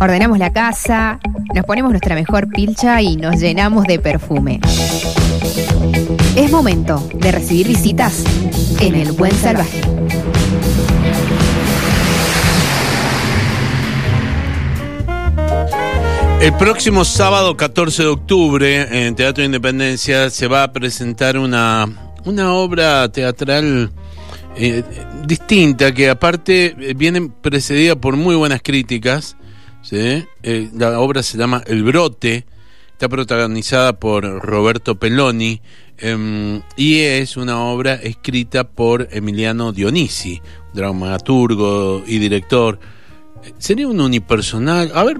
Ordenamos la casa, nos ponemos nuestra mejor pilcha y nos llenamos de perfume. Es momento de recibir visitas en El Buen Salvaje. El próximo sábado 14 de octubre en Teatro Independencia se va a presentar una obra teatral distinta que aparte viene precedida por muy buenas críticas, ¿sí? La obra se llama El Brote, está protagonizada por Roberto Peloni y es una obra escrita por Emiliano Dionisi, dramaturgo y director. Sería un unipersonal. A ver,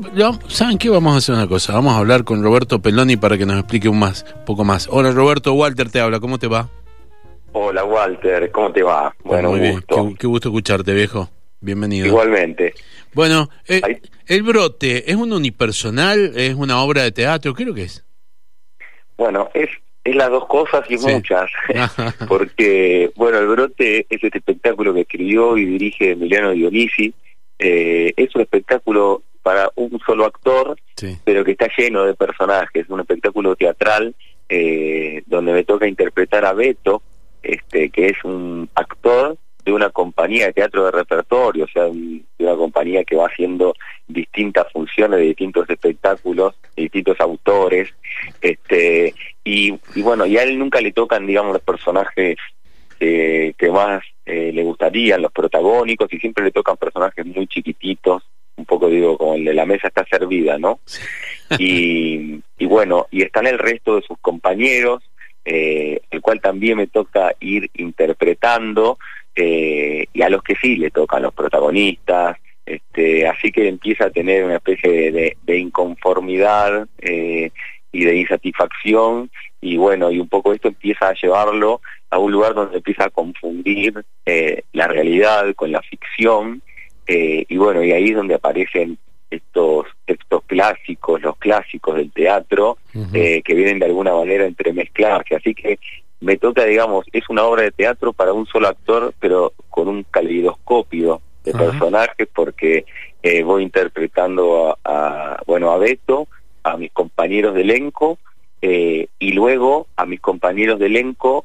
¿saben qué? Vamos a hacer una cosa. Vamos a hablar con Roberto Peloni para que nos explique un poco más. Hola Roberto, Walter te habla, ¿cómo te va? Hola Walter, ¿cómo te va? Bueno, muy bien, gusto. Qué gusto escucharte, viejo. Bienvenido. Igualmente. Bueno, El Brote, ¿es un unipersonal? ¿Es una obra de teatro? ¿Qué es lo que es? Bueno, es las dos cosas y sí. Muchas. Porque, bueno, El Brote es este espectáculo que escribió y dirige Emiliano Dionisi. Es un espectáculo para un solo actor, sí. Pero que está lleno de personajes. Un espectáculo teatral donde me toca interpretar a Beto, que es un actor de una compañía de teatro de repertorio, o sea, de una compañía que va haciendo distintas funciones de distintos espectáculos, de distintos autores, y bueno, y a él nunca le tocan, digamos, los personajes que más le gustarían, los protagónicos, y siempre le tocan personajes muy chiquititos, un poco digo, como el de la mesa está servida, ¿no? Sí. Y bueno, y están el resto de sus compañeros, el cual también me toca ir interpretando, y a los que sí le tocan los protagonistas, así que empieza a tener una especie de inconformidad y de insatisfacción, y bueno, y un poco esto empieza a llevarlo a un lugar donde empieza a confundir la realidad con la ficción, y bueno, y ahí es donde aparecen estos textos clásicos, los clásicos del teatro, uh-huh. Que vienen de alguna manera entremezclarse, así que me toca, digamos, es una obra de teatro para un solo actor, pero con un caleidoscopio de uh-huh. personajes, porque voy interpretando a Beto, a mis compañeros de elenco, y luego a mis compañeros de elenco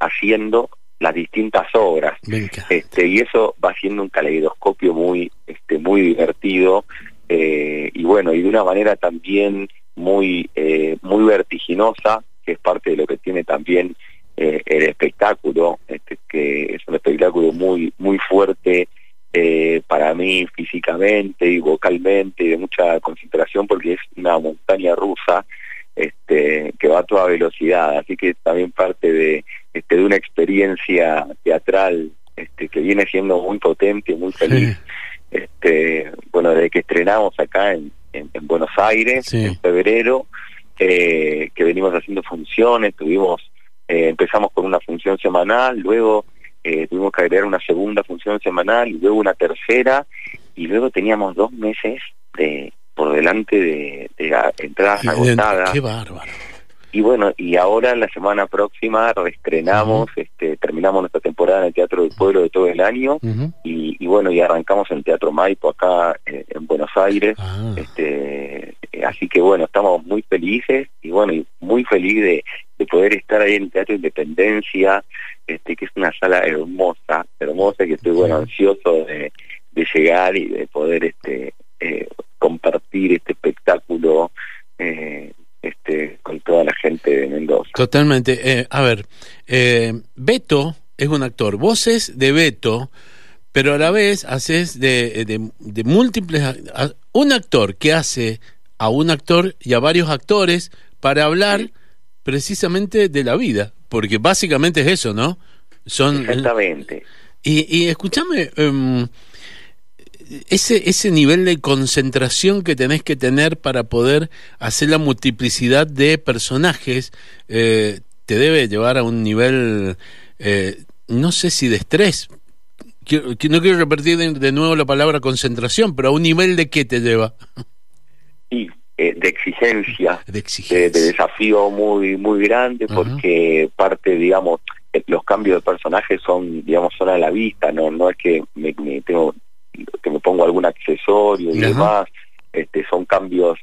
haciendo las distintas obras. Y eso va siendo un caleidoscopio muy divertido, y bueno, y de una manera también muy vertiginosa, que es parte de lo que tiene también el espectáculo, que es un espectáculo muy fuerte para mí físicamente y vocalmente, y de mucha concentración, porque es una montaña rusa que va a toda velocidad, así que también parte de una experiencia teatral que viene siendo muy potente, muy feliz. Sí. Bueno, desde que estrenamos acá en Buenos Aires, sí. En febrero, que venimos haciendo funciones, empezamos con una función semanal, luego tuvimos que agregar una segunda función semanal, y luego una tercera, y luego teníamos 2 meses por delante de entradas agotadas. ¡Qué bárbaro! Y bueno, y ahora la semana próxima reestrenamos, uh-huh. Terminamos nuestra temporada en el Teatro del Pueblo de todo el año, uh-huh. y bueno, y arrancamos en el Teatro Maipo acá en Buenos Aires, uh-huh. Así que bueno, estamos muy felices, y bueno, y muy feliz de poder estar ahí en el Teatro Independencia, que es una sala hermosa, que estoy, uh-huh. bueno, ansioso de llegar y de poder compartir este espectáculo con toda la gente de Mendoza. Totalmente. A ver, Beto es un actor, vos es de Beto, pero a la vez haces de múltiples, un actor que hace a un actor y a varios actores para hablar, sí. Precisamente de la vida, porque básicamente es eso, ¿no? Exactamente. Y escúchame, ese nivel de concentración que tenés que tener para poder hacer la multiplicidad de personajes te debe llevar a un nivel, no sé si de estrés, no quiero repetir de nuevo la palabra concentración, pero a un nivel de qué te lleva. Sí, de exigencia. De desafío muy grande, porque uh-huh. parte, digamos, los cambios de personajes son a la vista, no es que me tengo que me pongo algún accesorio y demás, son cambios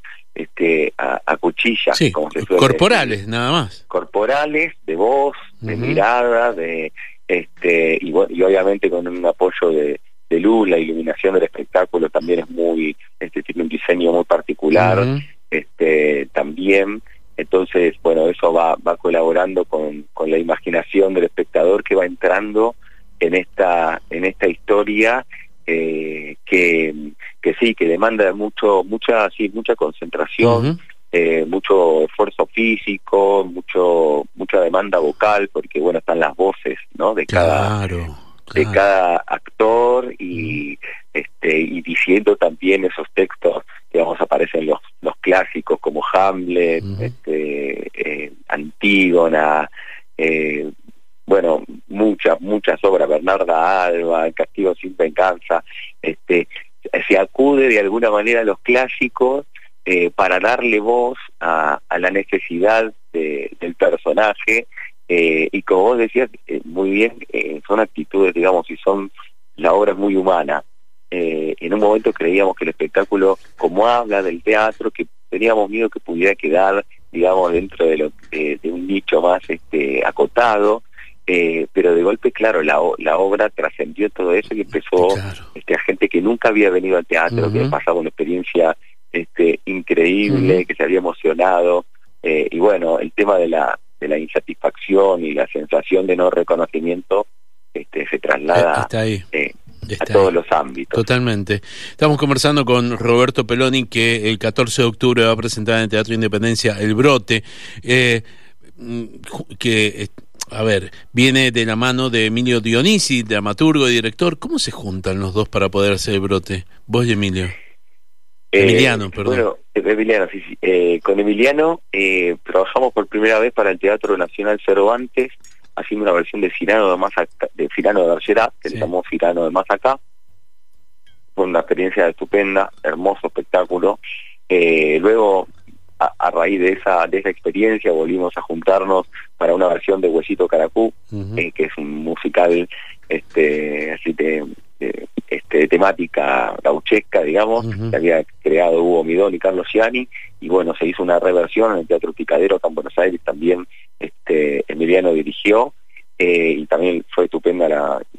a cuchilla, sí, como se suele corporales decir. Nada más, corporales, de voz, de mirada, de y obviamente con un apoyo de luz. La iluminación del espectáculo también es muy, tiene un diseño muy particular, también. Entonces, bueno, eso va colaborando con la imaginación del espectador, que va entrando en esta historia que demanda mucha concentración, mucho esfuerzo físico, mucha demanda vocal, porque bueno, están las voces, ¿no? De cada actor y diciendo también esos textos, digamos, aparecen los clásicos como Hamlet, Antígona, bueno, muchas obras, Bernarda Alba, El Castigo sin Venganza. Se acude de alguna manera a los clásicos para darle voz a la necesidad del personaje. Y como vos decías muy bien, son actitudes, digamos, y la obra es muy humana. En un momento creíamos que el espectáculo, como habla del teatro, que teníamos miedo que pudiera quedar, digamos, dentro de un nicho más acotado, pero de golpe, claro, la obra trascendió todo eso y empezó a gente que nunca había venido al teatro, que había pasado una experiencia increíble, que se había emocionado, y bueno, el tema de la insatisfacción y la sensación de no reconocimiento se traslada a todos los ámbitos. Totalmente. Estamos conversando con Roberto Peloni, que el 14 de octubre va a presentar en el Teatro Independencia El Brote, que, a ver, viene de la mano de Emiliano Dionisi, dramaturgo y director. ¿Cómo se juntan los dos para poder hacer El Brote? Vos y Emiliano. Emiliano, perdón. Bueno, Emiliano, sí. Con Emiliano trabajamos por primera vez para el Teatro Nacional Cervantes, haciendo una versión de Cirano de Masacá, que le llamó Cirano de Masacá. Fue una experiencia estupenda, hermoso espectáculo. Luego, a raíz de esa experiencia, volvimos a juntarnos para una versión de Huesito Caracú, que es un musical así de temática gauchesca, digamos, que había creado Hugo Midón y Carlos Ciani, y bueno, se hizo una reversión en el Teatro Picadero acá en Buenos Aires, también Emiliano dirigió, y también fue estupenda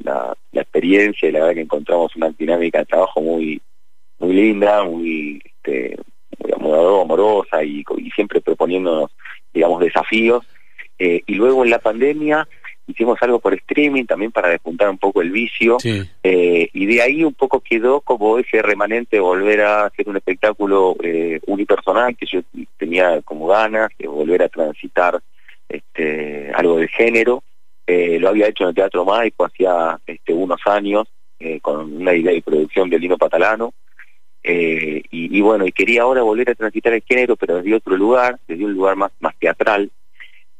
la experiencia, y la verdad que encontramos una dinámica de trabajo muy muy linda, muy muy amorosa, y siempre proponiéndonos, digamos, desafíos, y luego en la pandemia hicimos algo por streaming también para despuntar un poco el vicio, y de ahí un poco quedó como ese remanente de volver a hacer un espectáculo unipersonal, que yo tenía como ganas de volver a transitar algo de género. Lo había hecho en el Teatro Maipo hacía unos años, con una idea de producción de Lino Patalano, y bueno, y quería ahora volver a transitar el género, pero desde otro lugar, desde un lugar más teatral.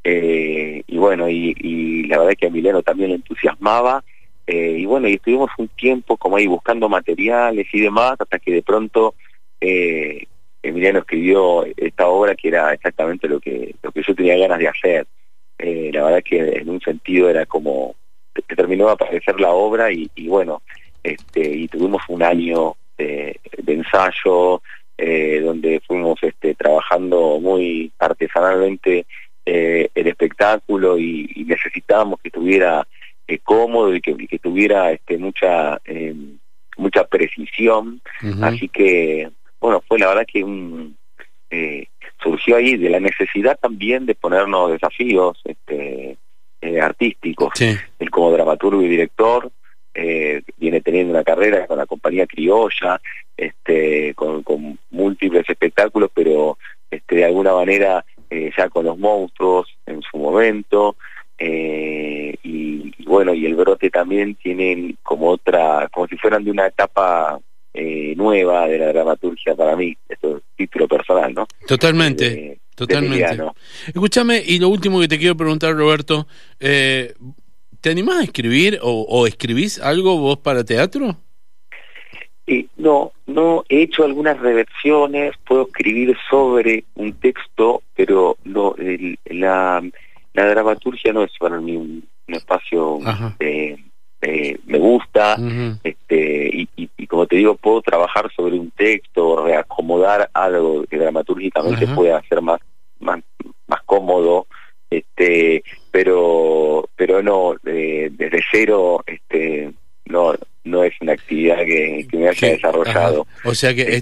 Y bueno, y la verdad es que a Emiliano también le entusiasmaba, y bueno, y estuvimos un tiempo como ahí buscando materiales y demás, hasta que de pronto Emiliano escribió esta obra, que era exactamente lo que yo tenía ganas de hacer. La verdad es que en un sentido era como que terminó de aparecer la obra, y bueno, y tuvimos un año de ensayo, donde fuimos trabajando muy artesanalmente el espectáculo, y necesitábamos que estuviera cómodo, y que tuviera mucha precisión. Así que bueno, fue la verdad que surgió ahí de la necesidad también de ponernos desafíos artísticos. Él, como dramaturgo y director, viene teniendo una carrera con la compañía criolla, con múltiples espectáculos, pero de alguna manera ya con los monstruos en su momento, y bueno, y El Brote también tienen como como si fueran de una etapa nueva de la dramaturgia para mí. Esto es título personal, ¿no? Totalmente, totalmente. Escúchame, y lo último que te quiero preguntar, Roberto, ¿te animás a escribir o escribís algo vos para teatro? No, he hecho algunas reversiones, puedo escribir sobre un texto, pero no, la dramaturgia no es para mí un espacio me gusta, y como te digo, puedo trabajar sobre un texto, reacomodar algo que dramatúrgicamente pueda hacer más cómodo, pero no, desde cero, no es una actividad que me haya desarrollado. Ajá. O sea que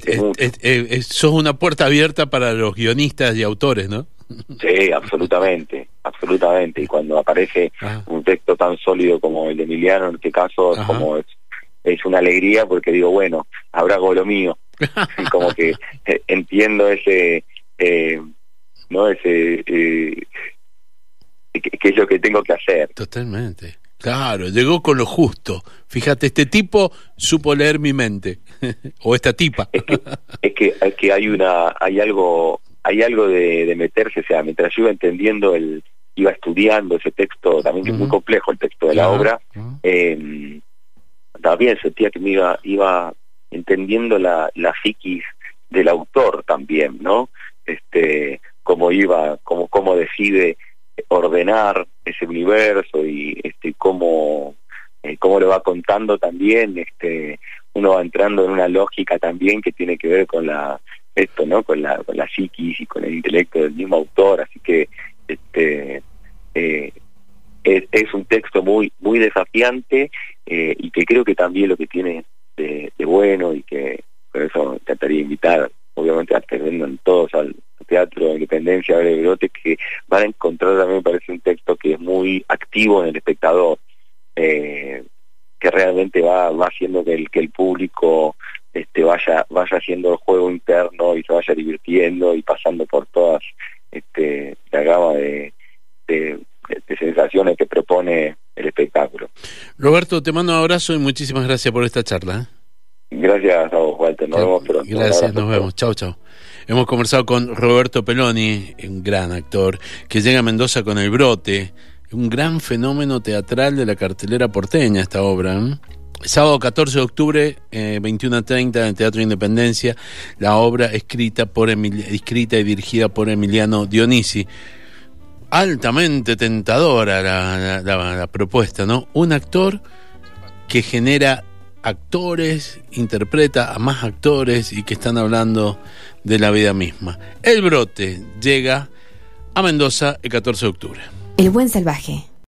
sos una puerta abierta para los guionistas y autores, ¿no? Sí, absolutamente, absolutamente. Y cuando aparece un texto tan sólido como el de Emiliano, en este caso, como es una alegría, porque digo, bueno, habrá algo lo mío. Como que entiendo ese, qué es lo que tengo que hacer. Totalmente. Claro, llegó con lo justo. Fíjate, este tipo supo leer mi mente. O esta tipa. Es que hay algo de meterse, o sea, mientras yo iba entendiendo, iba estudiando ese texto, también que es muy complejo el texto de la obra, también sentía que me iba entendiendo la psiquis del autor también, ¿no? Cómo decide ordenar ese universo y cómo lo va contando también, uno va entrando en una lógica también que tiene que ver con la psiquis y con el intelecto del mismo autor, así que es un texto muy muy desafiante, y que creo que también lo que tiene de bueno, y que por eso encantaría invitar, obviamente, a que vengan todos al Teatro Independencia, a ver El Brote, que van a encontrar también, me parece, un texto que es muy activo en el espectador, que realmente va haciendo que el público vaya haciendo el juego interno y se vaya divirtiendo y pasando por todas la gama de sensaciones que propone el espectáculo. Roberto, te mando un abrazo y muchísimas gracias por esta charla. Gracias a vos, Walter. Nos vemos pronto. Gracias, nos vemos. Chau, chau. Hemos conversado con Roberto Peloni, un gran actor, que llega a Mendoza con El Brote, un gran fenómeno teatral de la cartelera porteña, esta obra, ¿eh? Sábado 14 de octubre, 21:30, en el Teatro Independencia, la obra escrita y dirigida por Emiliano Dionisi. Altamente tentadora la propuesta, ¿no? Un actor que genera actores, interpreta a más actores y que están hablando de la vida misma. El Brote llega a Mendoza el 14 de octubre. El Buen Salvaje.